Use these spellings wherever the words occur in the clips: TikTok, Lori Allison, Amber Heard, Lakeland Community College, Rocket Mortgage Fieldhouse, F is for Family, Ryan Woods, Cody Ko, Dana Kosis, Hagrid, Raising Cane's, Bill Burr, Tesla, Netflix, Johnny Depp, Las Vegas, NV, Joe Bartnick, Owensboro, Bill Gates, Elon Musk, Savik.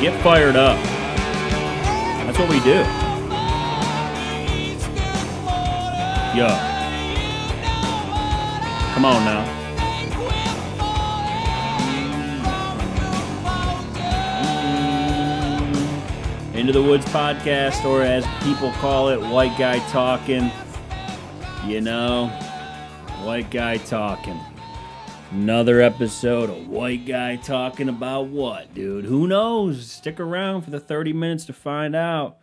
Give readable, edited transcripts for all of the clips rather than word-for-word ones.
Get fired up. That's what we do. Yo. Come on now. Into the Woods podcast, or as people call it, white guy talking. You know, white guy talking. Another episode of white guy talking about what, dude? Who knows? Stick around for the 30 minutes to find out.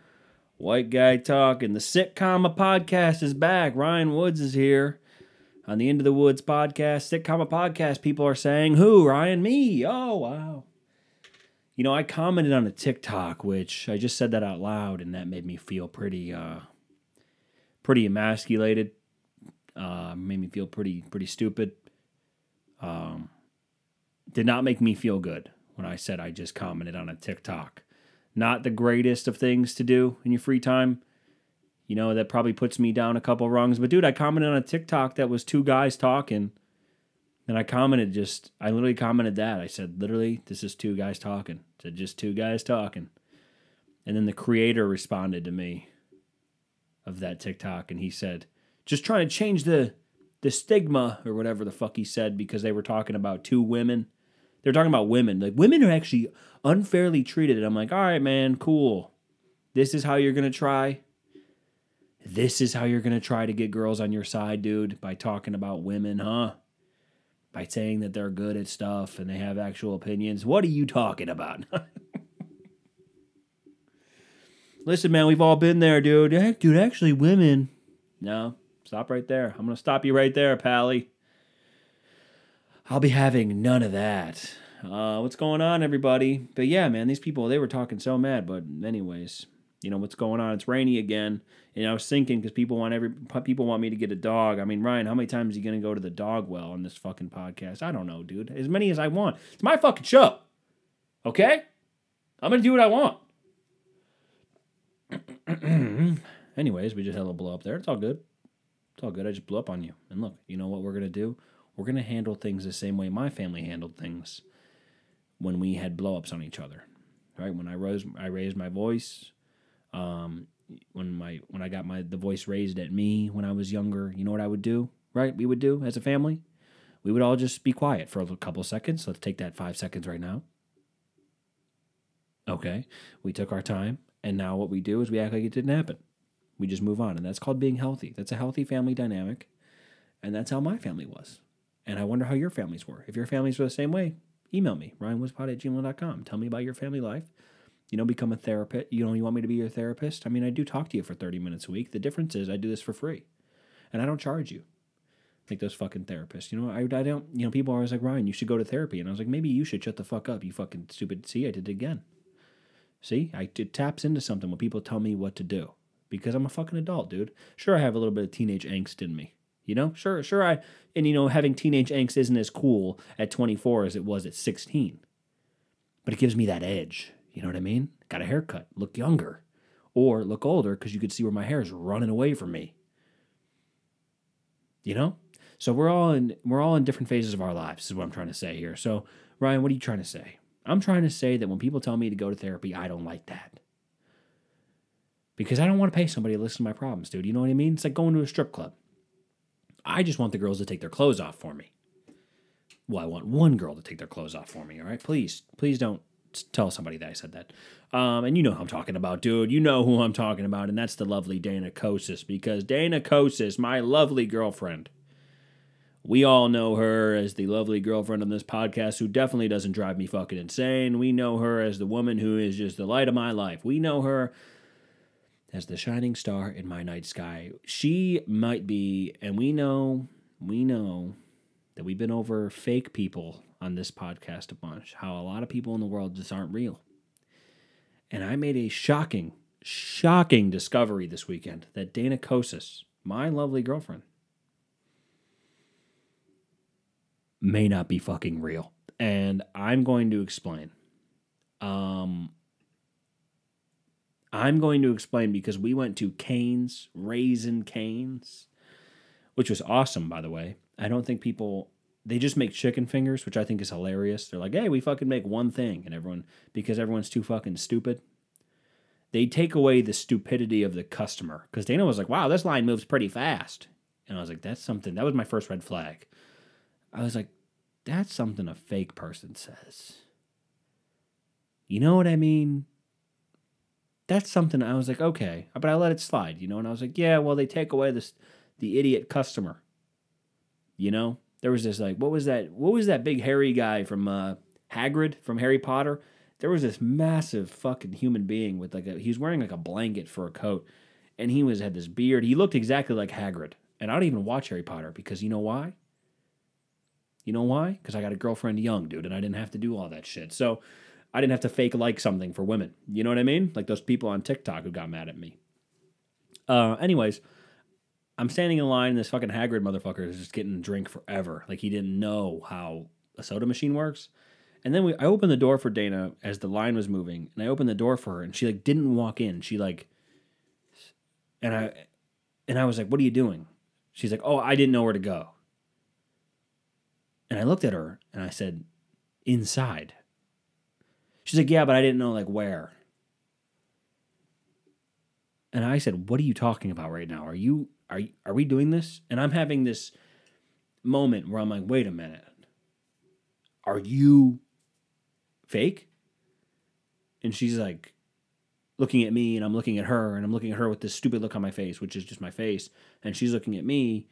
White guy talking. The Sitcom podcast is back. Ryan Woods is here on the Into the Woods podcast. Sitcom podcast. People are saying, who, Ryan? Me. Oh, wow. You know, I commented on a TikTok, which I just said that out loud, and that made me feel pretty emasculated. Made me feel pretty stupid. Did not make me feel good when I said I just commented on a TikTok. Not the greatest of things to do in your free time. You know, that probably puts me down a couple rungs. But, dude, I commented on a TikTok that was two guys talking. And I commented I literally commented that. I said, literally, this is two guys talking. I said, just two guys talking. And then the creator responded to me of that TikTok. And he said, just trying to change the stigma or whatever the fuck he said, because they were talking about two women. They were talking about women. Like, women are actually unfairly treated. And I'm like, all right, man, cool. This is how you're going to try. This is how you're going to try to get girls on your side, dude, by talking about women, huh? By saying that they're good at stuff and they have actual opinions. What are you talking about? Listen, man, we've all been there, dude. Heck, dude, actually, women. No, stop right there. I'm going to stop you right there, Pally. I'll be having none of that. What's going on, everybody? But yeah, man, these people, they were talking so mad. But anyways, you know what's going on? It's rainy again. And I was thinking, because people want me to get a dog. I mean, Ryan, how many times are you going to go to the dog well on this fucking podcast? I don't know, dude. As many as I want. It's my fucking show. Okay? I'm going to do what I want. Anyways, we just had a little blow up there. It's all good. It's all good. I just blew up on you. And look, you know what we're going to do? We're going to handle things the same way my family handled things when we had blow ups on each other. Right? When I raised my voice, when I got the voice raised at me when I was younger, you know what I would do, right? We would do as a family. We would all just be quiet for a couple seconds. Let's take that 5 seconds right now. Okay. We took our time. And now what we do is we act like it didn't happen. We just move on. And that's called being healthy. That's a healthy family dynamic. And that's how my family was. And I wonder how your families were. If your families were the same way, email me, ryanwoodspod@gmail.com. Tell me about your family life. You know, become a therapist. You know, you want me to be your therapist? I mean, I do talk to you for 30 minutes a week. The difference is I do this for free. And I don't charge you. Like those fucking therapists. You know, I don't, you know, people are always like, Ryan, you should go to therapy. And I was like, maybe you should shut the fuck up, you fucking stupid. See, I did it again. See, it taps into something when people tell me what to do. Because I'm a fucking adult, dude. Sure, I have a little bit of teenage angst in me. You know, sure, and you know, having teenage angst isn't as cool at 24 as it was at 16. But it gives me that edge. You know what I mean? Got a haircut. Look younger. Or look older because you could see where my hair is running away from me. You know? So we're all in different phases of our lives is what I'm trying to say here. So, Ryan, what are you trying to say? I'm trying to say that when people tell me to go to therapy, I don't like that. Because I don't want to pay somebody to listen to my problems, dude. You know what I mean? It's like going to a strip club. I just want the girls to take their clothes off for me. Well, I want one girl to take their clothes off for me, all right? Please don't tell somebody that I said that. And you know who I'm talking about, dude. You know who I'm talking about, and that's the lovely Dana Kosis. Because Dana Kosis, my lovely girlfriend, we all know her as the lovely girlfriend on this podcast who definitely doesn't drive me fucking insane. We know her as the woman who is just the light of my life. We know her as the shining star in my night sky. She might be, and we know that we've been over fake people on this podcast a bunch, how a lot of people in the world just aren't real. And I made a shocking discovery this weekend that Dana Kosis, my lovely girlfriend, may not be fucking real. And I'm going to explain. Because we went to Cane's, Raising Cane's, which was awesome, by the way. I don't think people they just make chicken fingers, which I think is hilarious. They're like, hey, we fucking make one thing, and everyone's too fucking stupid. They take away the stupidity of the customer. Because Dana was like, wow, this line moves pretty fast. And I was like, that's something. That was my first red flag. I was like, that's something a fake person says. You know what I mean? That's something I was like, okay. But I let it slide, you know? And I was like, yeah, well, they take away the idiot customer. You know? There was this, like, what was that big hairy guy from Hagrid, from Harry Potter? There was this massive fucking human being with, like, he was wearing, like, a blanket for a coat. And he had this beard. He looked exactly like Hagrid. And I don't even watch Harry Potter because you know why? You know why? Because I got a girlfriend young, dude, and I didn't have to do all that shit. So I didn't have to fake like something for women. You know what I mean? Like those people on TikTok who got mad at me. Anyways, I'm standing in line and this fucking Hagrid motherfucker is just getting a drink forever. Like he didn't know how a soda machine works. And then I opened the door for Dana as the line was moving, and I opened the door for her, and she like didn't walk in. She like, and I was like, what are you doing? She's like, oh, I didn't know where to go. And I looked at her and I said, inside. She's like, yeah, but I didn't know like where. And I said, what are you talking about right now? Are we doing this? And I'm having this moment where I'm like, wait a minute. Are you fake? And she's like looking at me, and I'm looking at her, and I'm looking at her with this stupid look on my face, which is just my face. And she's looking at me,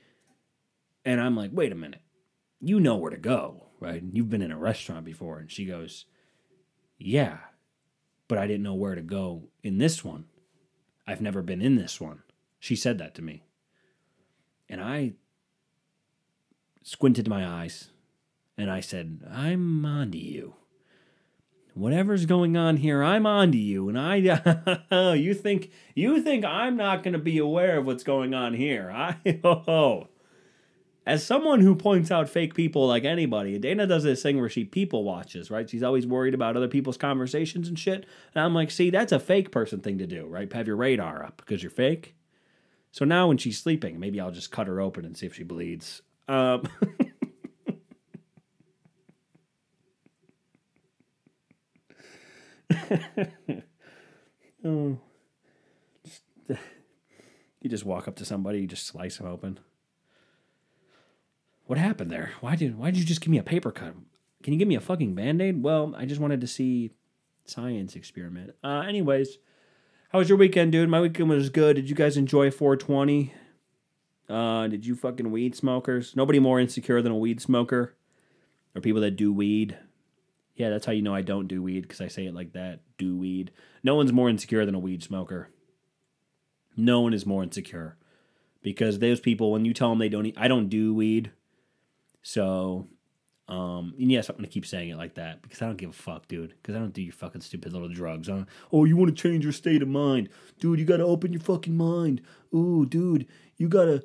and I'm like, wait a minute. You know where to go, right? You've been in a restaurant before. And she goes, yeah, but I didn't know where to go in this one. I've never been in this one. She said that to me. And I squinted my eyes, and I said, I'm onto you. Whatever's going on here, I'm onto you, and I you think I'm not going to be aware of what's going on here? As someone who points out fake people like anybody, Dana does this thing where she people watches, right? She's always worried about other people's conversations and shit, and I'm like, see, that's a fake person thing to do, right? Have your radar up because you're fake. So now when she's sleeping, maybe I'll just cut her open and see if she bleeds. Oh. You just walk up to somebody, you just slice them open. What happened there? Why did you just give me a paper cut? Can you give me a fucking Band-Aid? Well, I just wanted to see science experiment. Anyways, how was your weekend, dude? My weekend was good. Did you guys enjoy 420? Did you fucking weed smokers? Nobody more insecure than a weed smoker or people that do weed. Yeah, that's how you know I don't do weed, because I say it like that. Do weed. No one's more insecure than a weed smoker. No one is more insecure. Because those people, when you tell them they don't eat, I don't do weed. So, and yes, I'm going to keep saying it like that, because I don't give a fuck, dude. Because I don't do your fucking stupid little drugs. Oh, you want to change your state of mind. Dude, you got to open your fucking mind. Ooh, dude, you got to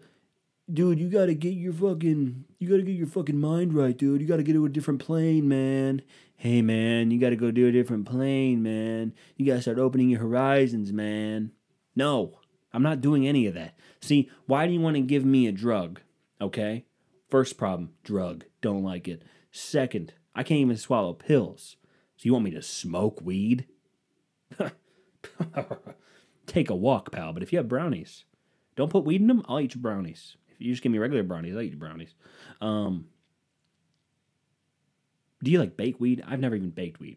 get your fucking... You got to get your fucking mind right, dude. You got to get to a different plane, man. Hey, man, you got to go do a different plane, man. You got to start opening your horizons, man. No, I'm not doing any of that. See, why do you want to give me a drug, okay? First problem, drug. Don't like it. Second, I can't even swallow pills. So you want me to smoke weed? Take a walk, pal. But if you have brownies, don't put weed in them. I'll eat your brownies. You just give me regular brownies. I eat brownies. Do you like baked weed? I've never even baked weed.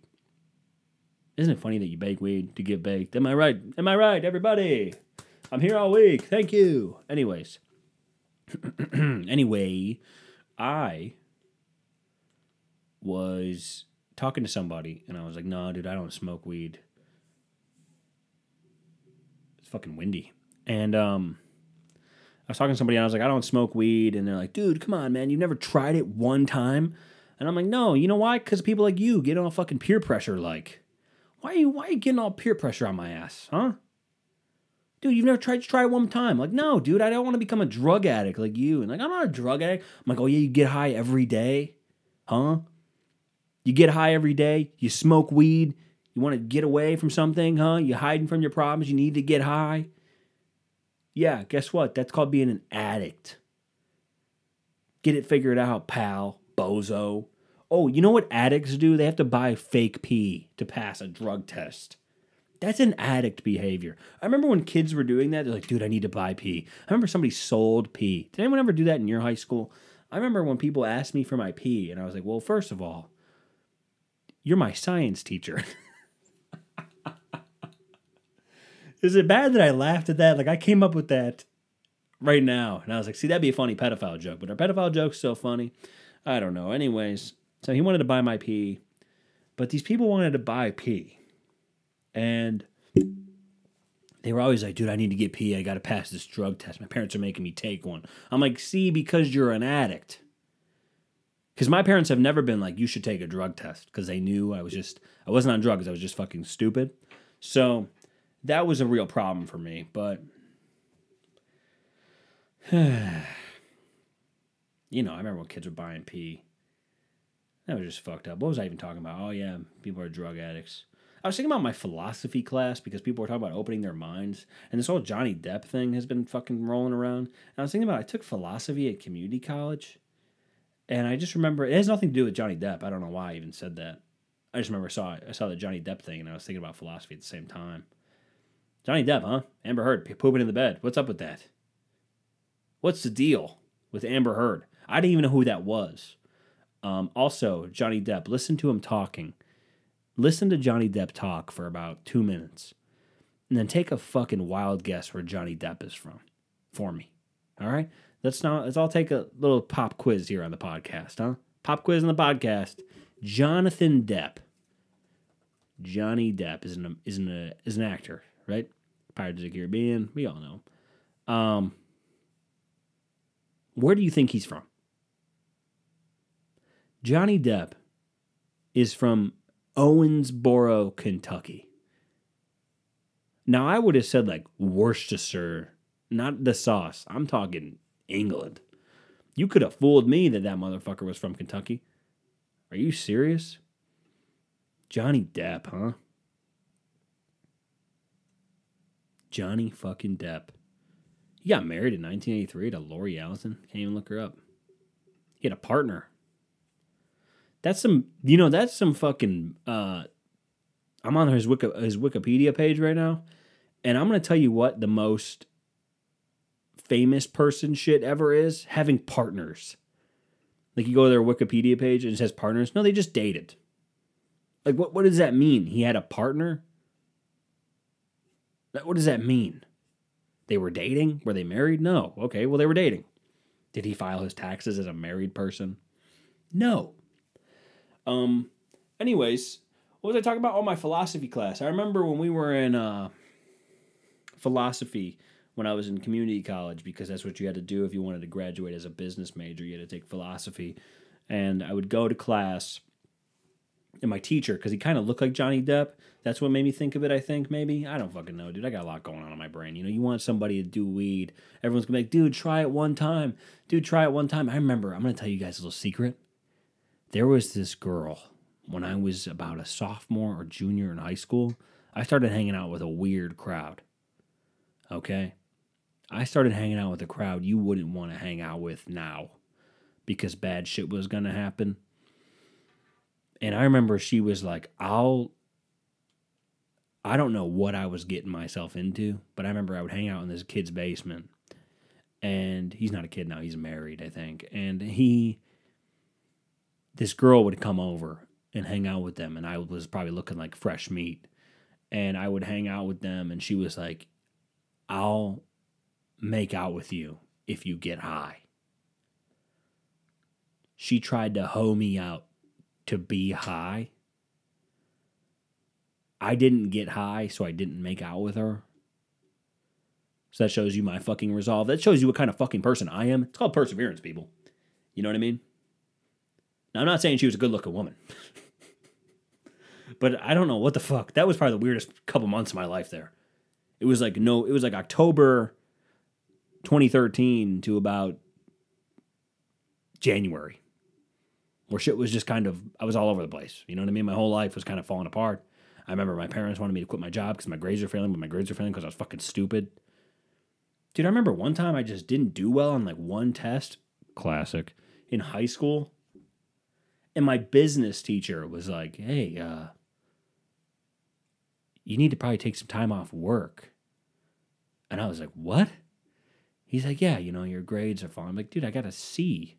Isn't it funny that you bake weed to get baked? Am I right? Am I right, everybody? I'm here all week. Thank you. Anyways. Anyway, I was talking to somebody, and I was like, nah, dude, I don't smoke weed. It's fucking windy. And, I was talking to somebody, and I was like, I don't smoke weed. And they're like, dude, come on, man. You never tried it one time? And I'm like, no. You know why? Because people like you get all fucking peer pressure. Like, why are you getting all peer pressure on my ass? Huh? Dude, you've never tried to try it one time. Like, no, dude, I don't want to become a drug addict like you. And like, I'm not a drug addict. I'm like, oh, yeah, you get high every day? Huh? You get high every day? You smoke weed? You want to get away from something? Huh? You're hiding from your problems? You need to get high? Yeah, guess what? That's called being an addict. Get it figured out, pal. bozo. Oh, you know what addicts do? They have to buy fake pee to pass a drug test. That's an addict behavior. I remember when kids were doing that, they're like, dude, I need to buy pee. I remember somebody sold pee. Did anyone ever do that in your high school? I remember when people asked me for my pee, and I was like, well, first of all, you're my science teacher. Is it bad that I laughed at that? Like, I came up with that right now. And I was like, see, that'd be a funny pedophile joke. But are pedophile jokes still funny? I don't know. Anyways, so he wanted to buy my pee. But these people wanted to buy pee. And they were always like, dude, I need to get pee. I got to pass this drug test. My parents are making me take one. I'm like, see, because you're an addict. Because my parents have never been like, you should take a drug test. Because they knew I wasn't on drugs. I was just fucking stupid. So that was a real problem for me. But, you know, I remember when kids were buying pee. That was just fucked up. What was I even talking about? Oh, yeah, people are drug addicts. I was thinking about my philosophy class because people were talking about opening their minds. And this whole Johnny Depp thing has been fucking rolling around. And I was thinking about I took philosophy at community college. And I just remember, it has nothing to do with Johnny Depp. I don't know why I even said that. I just remember I saw the Johnny Depp thing and I was thinking about philosophy at the same time. Johnny Depp, huh? Amber Heard, pooping in the bed. What's up with that? What's the deal with Amber Heard? I didn't even know who that was. Also, Johnny Depp, listen to him talking. Listen to Johnny Depp talk for about 2 minutes. And then take a fucking wild guess where Johnny Depp is from. For me. All right? Let's all take a little pop quiz here on the podcast, huh? Pop quiz on the podcast. Jonathan Depp. Johnny Depp is an actor, right? Pirates of the Caribbean. We all know him. Where do you think he's from? Johnny Depp is from Owensboro, Kentucky. Now, I would have said, like, Worcestershire, not the sauce. I'm talking England. You could have fooled me that motherfucker was from Kentucky. Are you serious? Johnny Depp, huh? Johnny fucking Depp. He got married in 1983 to Lori Allison. Can't even look her up. He had a partner. That's some fucking, I'm on his Wikipedia page right now, and I'm going to tell you what the most famous person shit ever is, having partners. Like, you go to their Wikipedia page and it says partners. No, they just dated. Like, what does that mean? He had a partner? What does that mean? They were dating? Were they married? No. Okay, well, they were dating. Did he file his taxes as a married person? No. Anyways, what was I talking about? Oh, my philosophy class. I remember when we were in, philosophy when I was in community college, because that's what you had to do if you wanted to graduate as a business major. You had to take philosophy, and I would go to class, and my teacher, cause he kind of looked like Johnny Depp. That's what made me think of it. I think maybe, I don't fucking know, dude. I got a lot going on in my brain. You know, you want somebody to do weed. Everyone's gonna be like, dude, try it one time. Dude, try it one time. I remember, I'm going to tell you guys a little secret. There was this girl when I was about a sophomore or junior in high school. I started hanging out with a weird crowd. Okay? I started hanging out with a crowd you wouldn't want to hang out with now, because bad shit was going to happen. And I remember she was like, I don't know what I was getting myself into, but I remember I would hang out in this kid's basement. And he's not a kid now. He's married, I think. And this girl would come over and hang out with them, and I was probably looking like fresh meat. And I would hang out with them, and she was like, I'll make out with you if you get high. She tried to hoe me out to be high. I didn't get high, so I didn't make out with her. So that shows you my fucking resolve. That shows you what kind of fucking person I am. It's called perseverance, people. You know what I mean? Now, I'm not saying she was a good-looking woman. But I don't know what the fuck. That was probably the weirdest couple months of my life there. It was like October 2013 to about January. Where shit was just kind of, I was all over the place. You know what I mean? My whole life was kind of falling apart. I remember my parents wanted me to quit my job because my grades were failing, but my grades were failing because I was fucking stupid. Dude, I remember one time I just didn't do well on like one test. Classic. In high school. And my business teacher was like, hey, you need to probably take some time off work. And I was like, what? He's like, yeah, you know, your grades are falling. I'm like, dude, I got a C.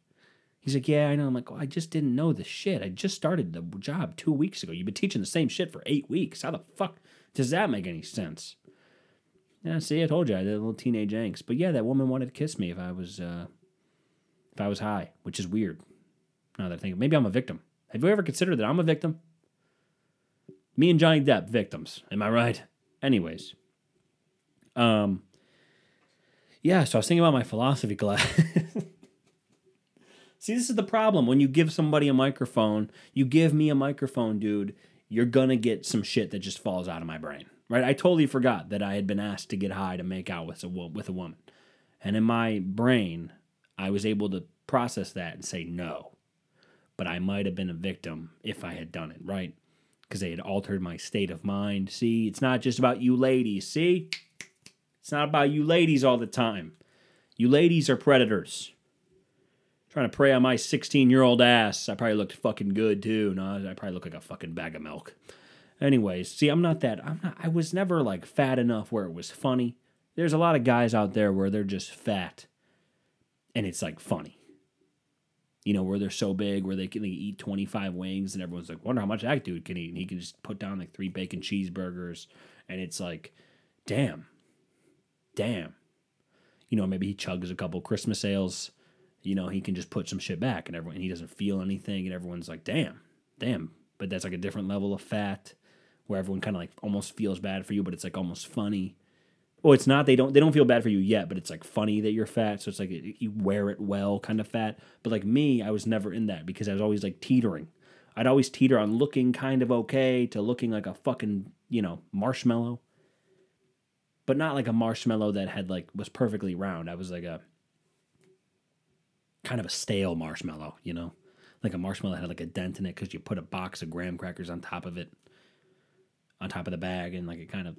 He's like, yeah, I know. I'm like, well, I just didn't know the shit. I just started the job 2 weeks ago. You've been teaching the same shit for 8 weeks. How the fuck does that make any sense? Yeah, see, I told you I had a little teenage angst. But yeah, that woman wanted to kiss me if I was high, which is weird. Now that I think, maybe I'm a victim. Have you ever considered that I'm a victim? Me and Johnny Depp, victims. Am I right? Anyways, yeah. So I was thinking about my philosophy class. See, this is the problem. When you give somebody a microphone, you give me a microphone, dude, you're going to get some shit that just falls out of my brain, right? I totally forgot that I had been asked to get high to make out with a woman. And in my brain, I was able to process that and say no. But I might have been a victim if I had done it, right? Because they had altered my state of mind. See, it's not just about you ladies, see? It's not about you ladies all the time. You ladies are predators. Trying to prey on my 16-year-old ass. I probably looked fucking good too. No, I probably look like a fucking bag of milk. Anyways, see, I was never like fat enough where it was funny. There's a lot of guys out there where they're just fat and it's like funny. You know, where they're so big where they can eat 25 wings and everyone's like, wonder how much that dude can eat. And he can just put down like 3 bacon cheeseburgers and it's like, damn. You know, maybe he chugs a couple Christmas ales. You know, he can just put some shit back and everyone, and he doesn't feel anything and everyone's like, damn. But that's like a different level of fat where everyone kind of like almost feels bad for you, but it's like almost funny. Oh, it's not, they don't feel bad for you yet, but it's like funny that you're fat. So it's like you wear it well kind of fat. But like me, I was never in that because I was always like teetering. I'd always teeter on looking kind of okay to looking like a fucking, you know, marshmallow. But not like a marshmallow that had like, was perfectly round. I was like a, kind of a stale marshmallow, you know? Like a marshmallow that had like a dent in it because you put a box of graham crackers on top of it, on top of the bag, and like it kind of...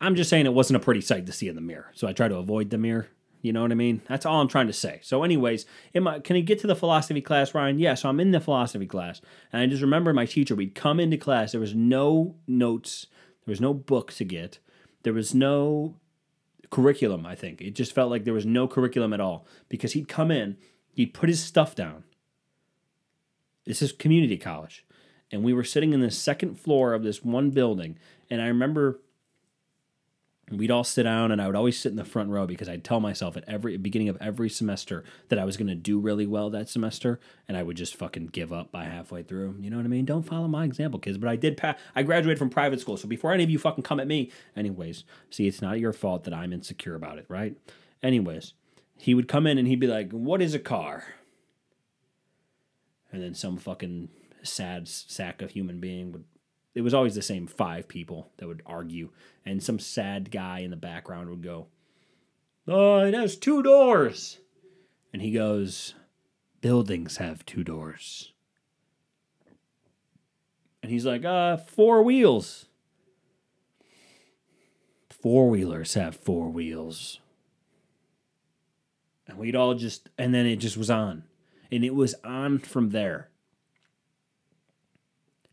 I'm just saying it wasn't a pretty sight to see in the mirror, so I try to avoid the mirror, you know what I mean? That's all I'm trying to say. So anyways, can I get to the philosophy class, Ryan? Yeah, so I'm in the philosophy class, and I just remember my teacher, we'd come into class, there was no notes, there was no book to get, there was no... curriculum, I think. It just felt like there was no curriculum at all because he'd come in, he'd put his stuff down. This is community college. And we were sitting in the second floor of this one building. And I remember we'd all sit down and I would always sit in the front row because I'd tell myself at every beginning of every semester that I was going to do really well that semester. And I would just fucking give up by halfway through. You know what I mean? Don't follow my example, kids. But I did pass. I graduated from private school. So before any of you fucking come at me. Anyways, see, it's not your fault that I'm insecure about it, right? Anyways, he would come in and he'd be like, what is a car? And then some fucking sad sack of human being would... It was always the same 5 people that would argue. And some sad guy in the background would go, oh, it has 2 doors. And he goes, buildings have 2 doors. And he's like, 4 wheels. 4-wheelers have 4 wheels. And we'd all just, and then it just was on. And it was on from there.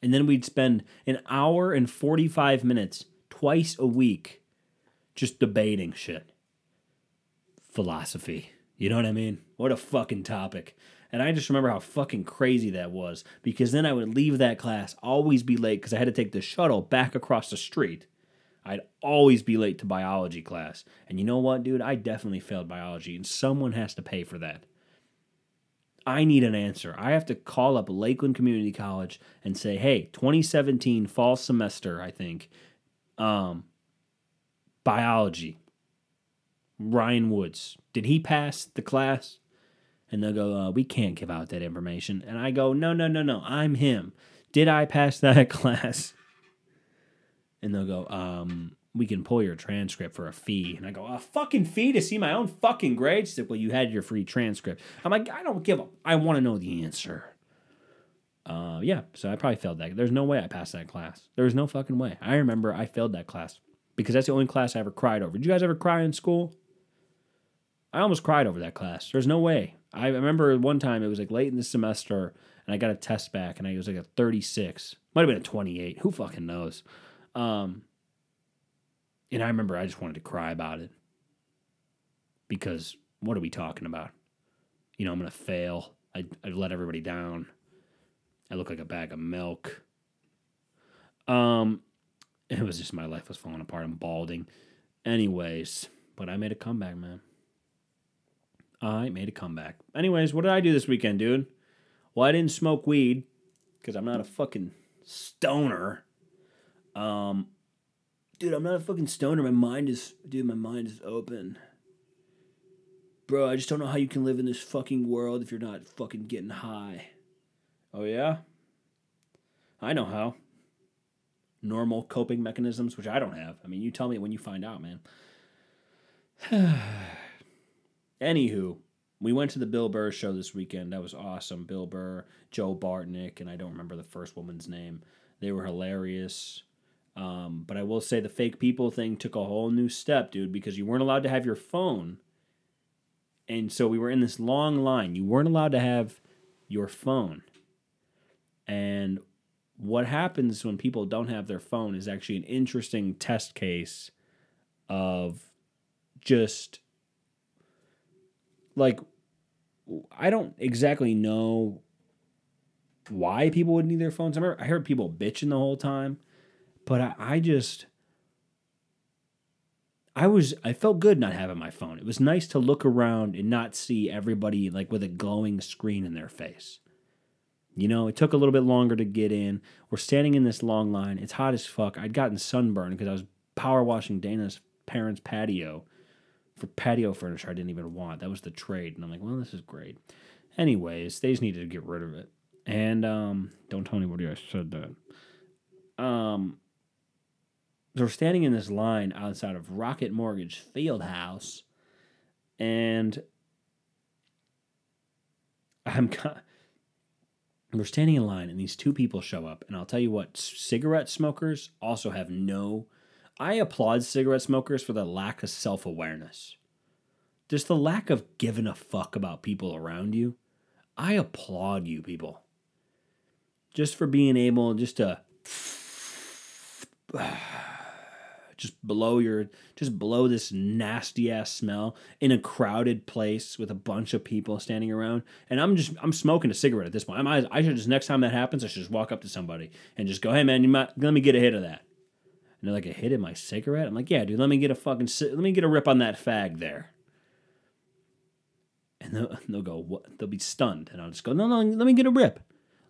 And then we'd spend an hour and 45 minutes twice a week just debating shit. Philosophy. You know what I mean? What a fucking topic. And I just remember how fucking crazy that was because then I would leave that class, always be late because I had to take the shuttle back across the street. I'd always be late to biology class. And you know what, dude? I definitely failed biology and someone has to pay for that. I need an answer. I have to call up Lakeland Community College and say, hey, 2017 fall semester, I think, biology, Ryan Woods, did he pass the class? And they'll go, we can't give out that information. And I go, no, I'm him. Did I pass that class? And they'll go, we can pull your transcript for a fee. And I go, a fucking fee to see my own fucking grades? She's like, well, you had your free transcript. I'm like, I don't give a... I want to know the answer. Yeah, so I probably failed that. There's no way I passed that class. There was no fucking way. I remember I failed that class because that's the only class I ever cried over. Did you guys ever cry in school? I almost cried over that class. There's no way. I remember one time it was like late in the semester... and I got a test back, and it was like a 36. Might have been a 28. Who fucking knows? And I remember I just wanted to cry about it because what are we talking about? You know, I'm going to fail. I let everybody down. I look like a bag of milk. It was just my life was falling apart. I'm balding. Anyways, but I made a comeback, man. I made a comeback. Anyways, what did I do this weekend, dude? Well, I didn't smoke weed because I'm not a fucking stoner. Dude, I'm not a fucking stoner. My mind is open. Bro, I just don't know how you can live in this fucking world if you're not fucking getting high. Oh, yeah? I know how. Normal coping mechanisms, which I don't have. I mean, you tell me when you find out, man. Anywho, we went to the Bill Burr show this weekend. That was awesome. Bill Burr, Joe Bartnick, and I don't remember the first woman's name. They were hilarious. But I will say the fake people thing took a whole new step, dude, because you weren't allowed to have your phone. And so we were in this long line. You weren't allowed to have your phone. And what happens when people don't have their phone is actually an interesting test case of just, like, I don't exactly know why people would need their phones. I heard people bitching the whole time, but I felt good not having my phone. It was nice to look around and not see everybody, like, with a glowing screen in their face. You know, it took a little bit longer to get in. We're standing in this long line. It's hot as fuck. I'd gotten sunburned because I was power washing Dana's parents' patio for patio furniture I didn't even want. That was the trade. And I'm like, well, this is great. Anyways, they just needed to get rid of it. And don't tell anybody I said that. So we're standing in this line outside of Rocket Mortgage Fieldhouse. And we're standing in line, and these two people show up. And I'll tell you what, cigarette smokers also have no... I applaud cigarette smokers for the lack of self-awareness. Just the lack of giving a fuck about people around you. I applaud you people. Just for being able just to... Just blow this nasty-ass smell in a crowded place with a bunch of people standing around. And I'm smoking a cigarette at this point. I should just, next time that happens, I should just walk up to somebody and just go, hey, man, let me get a hit of that. And they're like, a hit of my cigarette? I'm like, yeah, dude, let me get a rip on that fag there. And they'll go, what? They'll be stunned. And I'll just go, no, let me get a rip.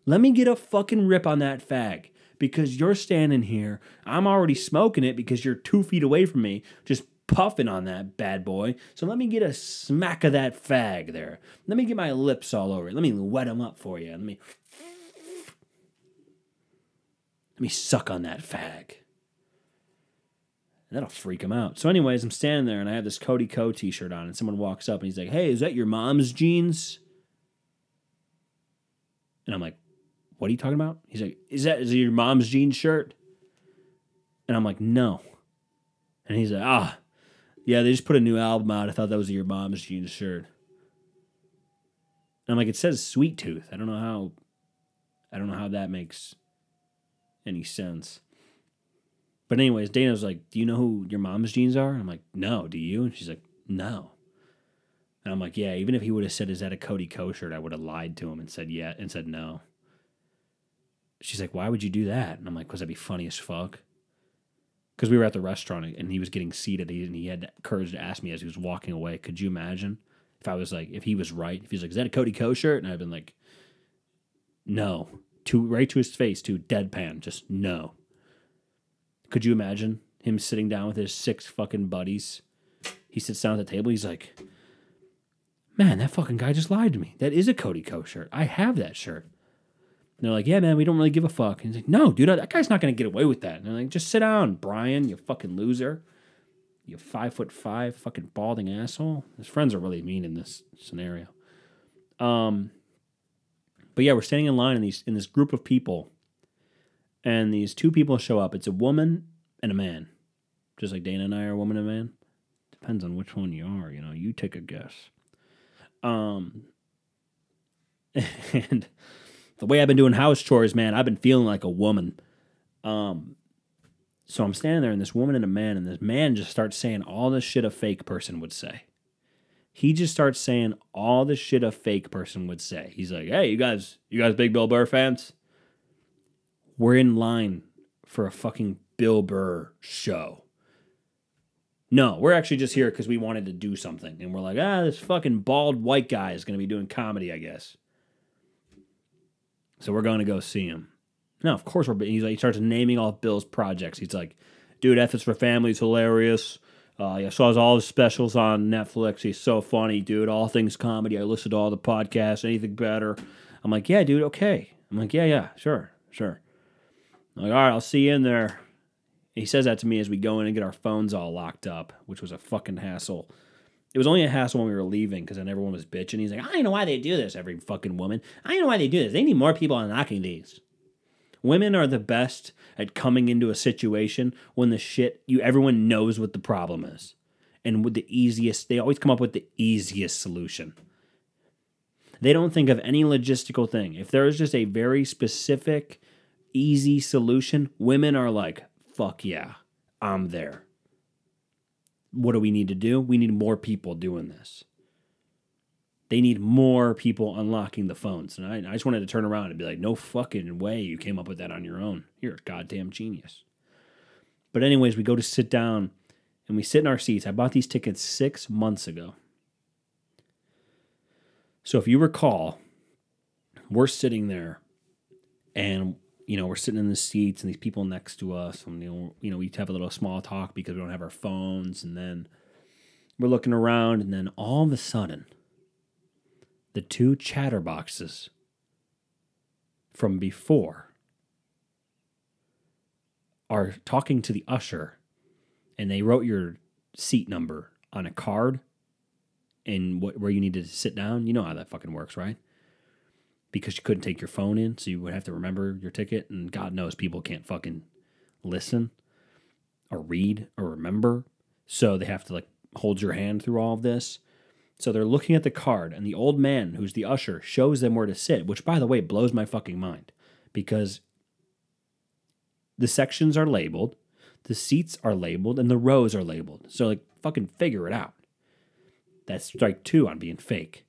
Let me get a fucking rip on that fag. Because you're standing here, I'm already smoking it because you're 2 feet away from me, just puffing on that bad boy. So let me get a smack of that fag there. Let me get my lips all over it. Let me wet them up for you. Let me suck on that fag. And that'll freak him out. So anyways, I'm standing there and I have this Cody Ko t-shirt on and someone walks up and he's like, hey, is that your mom's jeans? And I'm like, what are you talking about? He's like, is it your mom's jean shirt? And I'm like, no. And he's like, yeah, they just put a new album out. I thought that was your mom's jean shirt. And I'm like, it says Sweet Tooth. I don't know how that makes any sense. But anyways, Dana was like, do you know who your mom's jeans are? And I'm like, no, do you? And she's like, no. And I'm like, yeah, even if he would have said, is that a Cody Ko shirt? I would have lied to him and said, yeah, and said no. She's like, why would you do that? And I'm like, because that'd be funny as fuck. Because we were at the restaurant and he was getting seated and he had courage to ask me as he was walking away. Could you imagine if I was like, if he was right, if he's like, is that a Cody Ko shirt? And I've been like, no. Right to his face, to deadpan, just no. Could you imagine him sitting down with his six fucking buddies? He sits down at the table. He's like, man, that fucking guy just lied to me. That is a Cody Ko shirt. I have that shirt. And they're like, yeah, man, we don't really give a fuck. And he's like, no, dude, that guy's not going to get away with that. And they're like, just sit down, Brian, you fucking loser. You 5'5", fucking balding asshole. His friends are really mean in this scenario. But yeah, we're standing in line in this group of people. And these two people show up. It's a woman and a man. Just like Dana and I are a woman and a man. Depends on which one you are, you know. You take a guess. And... the way I've been doing house chores, man, I've been feeling like a woman. So I'm standing there, and this woman and a man, and this man just starts saying all the shit a fake person would say. He just starts saying all the shit a fake person would say. He's like, hey, you guys big Bill Burr fans? We're in line for a fucking Bill Burr show. No, we're actually just here because we wanted to do something. And we're like, this fucking bald white guy is going to be doing comedy, I guess. So we're going to go see him. No, of course we're... He's like, he starts naming off Bill's projects. He's like, dude, F is for Family is hilarious. I saw all his specials on Netflix. He's so funny, dude. All things comedy. I listened to all the podcasts. Anything better? I'm like, yeah, dude, okay. I'm like, yeah, sure. I'm like, all right, I'll see you in there. He says that to me as we go in and get our phones all locked up, which was a fucking hassle. It was only a hassle when we were leaving because then everyone was bitching. He's like, I don't know why they do this, every fucking woman. I don't know why they do this. They need more people unlocking these. Women are the best at coming into a situation when the shit, everyone knows what the problem is. And with the easiest, they always come up with the easiest solution. They don't think of any logistical thing. If there is just a very specific, easy solution, women are like, fuck yeah, I'm there. What do we need to do? We need more people doing this. They need more people unlocking the phones. And I just wanted to turn around and be like, no fucking way you came up with that on your own. You're a goddamn genius. But anyways, we go to sit down and we sit in our seats. I bought these tickets 6 months ago. So if you recall, we're sitting there and... we're sitting in the seats and these people next to us. And, we have a little small talk because we don't have our phones. And then we're looking around. And then all of a sudden, the two chatterboxes from before are talking to the usher. And they wrote your seat number on a card and where you needed to sit down. You know how that fucking works, right? Because you couldn't take your phone in, so you would have to remember your ticket, and God knows people can't fucking listen or read or remember, so they have to, hold your hand through all of this. So they're looking at the card, and the old man, who's the usher, shows them where to sit, which, by the way, blows my fucking mind, because the sections are labeled, the seats are labeled, and the rows are labeled. So, fucking figure it out. That's strike two on being fake.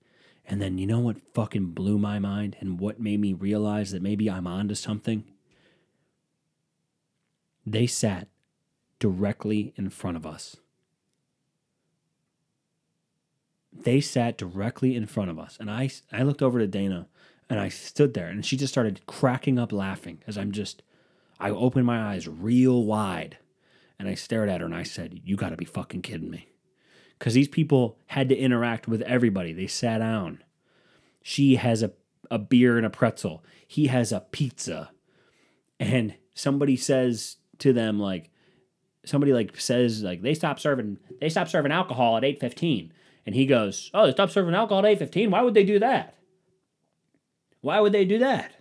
And then you know what fucking blew my mind and what made me realize that maybe I'm onto something? They sat directly in front of us. And I looked over to Dana and I stood there and she just started cracking up laughing as I opened my eyes real wide and I stared at her and I said, you gotta be fucking kidding me. Because these people had to interact with everybody. They sat down. She has a beer and a pretzel. He has a pizza. And somebody says to them, they stopped serving alcohol at 8:15. And he goes, oh, they stopped serving alcohol at 8:15? Why would they do that?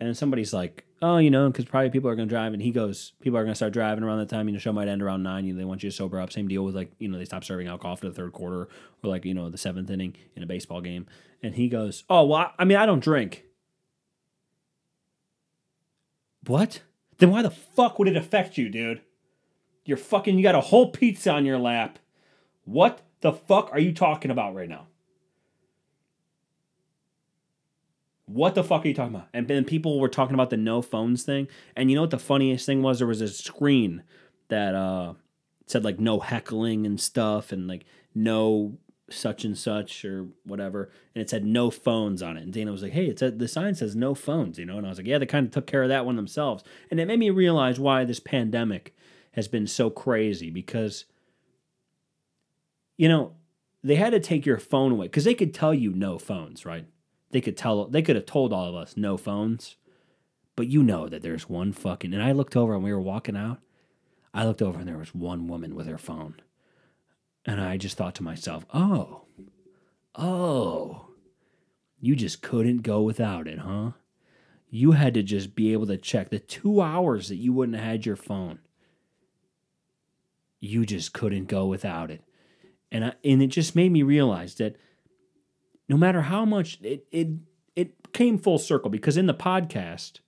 And somebody's like, oh, because probably people are going to drive. And he goes, people are going to start driving around that time. Show might end around 9. They want you to sober up. Same deal with they stop serving alcohol after the third quarter or the seventh inning in a baseball game. And he goes, oh, well, I don't drink. What? Then why the fuck would it affect you, dude? You got a whole pizza on your lap. What the fuck are you talking about right now? What the fuck are you talking about? And then people were talking about the no phones thing. And you know what the funniest thing was? There was a screen that said no heckling and stuff and no such and such or whatever. And it said no phones on it. And Dana was like, hey, the sign says no phones, And I was like, yeah, they kind of took care of that one themselves. And it made me realize why this pandemic has been so crazy because, they had to take your phone away because they could tell you no phones, right? They could have told all of us no phones, but that there's one fucking, and I looked over and we were walking out. I looked over and there was one woman with her phone. And I just thought to myself, oh, you just couldn't go without it, huh? You had to just be able to check the 2 hours that you wouldn't have had your phone. You just couldn't go without it. And it just made me realize that no matter how much it it came full circle, because in the podcast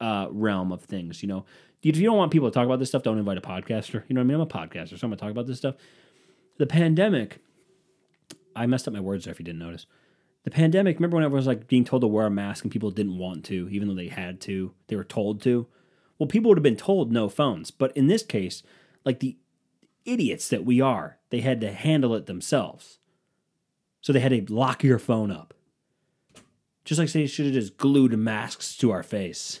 realm of things, you know, if you don't want people to talk about this stuff, don't invite a podcaster. You know what I mean? I'm a podcaster, so I'm going to talk about this stuff. The pandemic, I messed up my words there if you didn't notice. The pandemic, remember when everyone was like being told to wear a mask and people didn't want to, even though they had to, they were told to? Well, people would have been told no phones. But in this case, like the idiots that we are, they had to handle it themselves. So they had to lock your phone up. Just like they should have just glued masks to our face.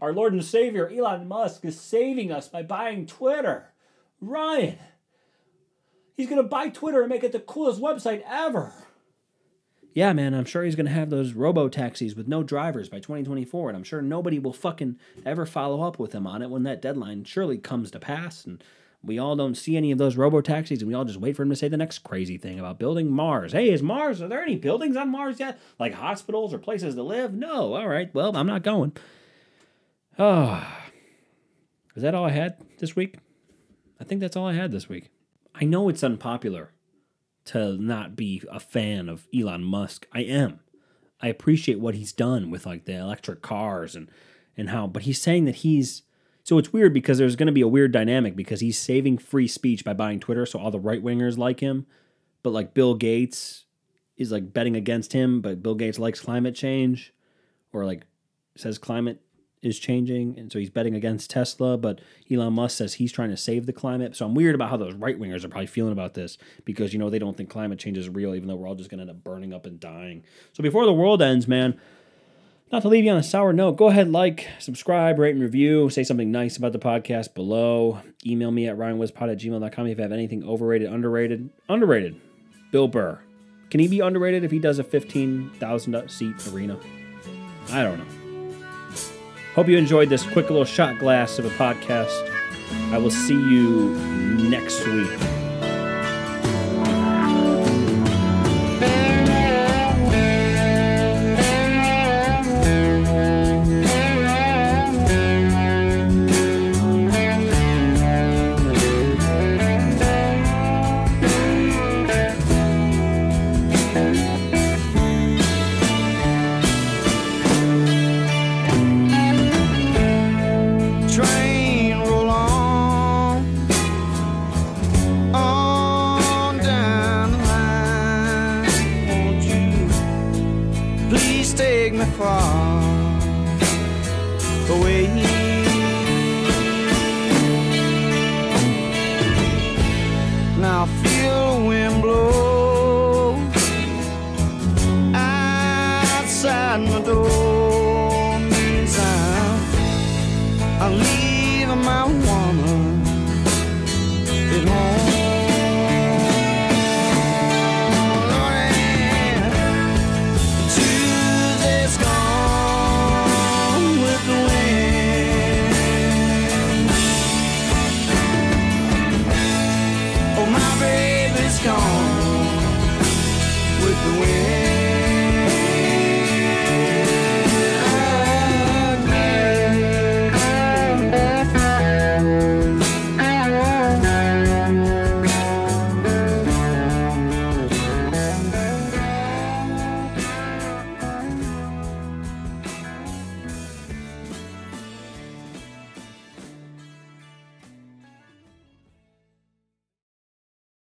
Our Lord and Savior, Elon Musk, is saving us by buying Twitter. Ryan, he's going to buy Twitter and make it the coolest website ever. Yeah, man, I'm sure he's going to have those robo-taxis with no drivers by 2024, and I'm sure nobody will fucking ever follow up with him on it when that deadline surely comes to pass, and we all don't see any of those robo-taxis, and we all just wait for him to say the next crazy thing about building Mars. Hey, is Mars, are there any buildings on Mars yet? Like hospitals or places to live? No. All right, well, I'm not going. Oh, is that all I had this week? I think that's all I had this week. I know it's unpopular to not be a fan of Elon Musk. I am. I appreciate what he's done with like the electric cars and how, but he's saying that he's, so it's weird because there's going to be a weird dynamic because he's saving free speech by buying Twitter. So all the right wingers like him, but like Bill Gates is like betting against him, but Bill Gates likes climate change or like says climate is changing. And so he's betting against Tesla, but Elon Musk says he's trying to save the climate. So I'm weird about how those right-wingers are probably feeling about this because, you know, they don't think climate change is real, even though we're all just going to end up burning up and dying. So before the world ends, man, not to leave you on a sour note, go ahead, like, subscribe, rate, and review. Say something nice about the podcast below. Email me at ryanwizpod@gmail.com if you have anything overrated, underrated. Underrated. Bill Burr. Can he be underrated if he does a 15,000 seat arena? I don't know. Hope you enjoyed this quick little shot glass of a podcast. I will see you next week. Take me far.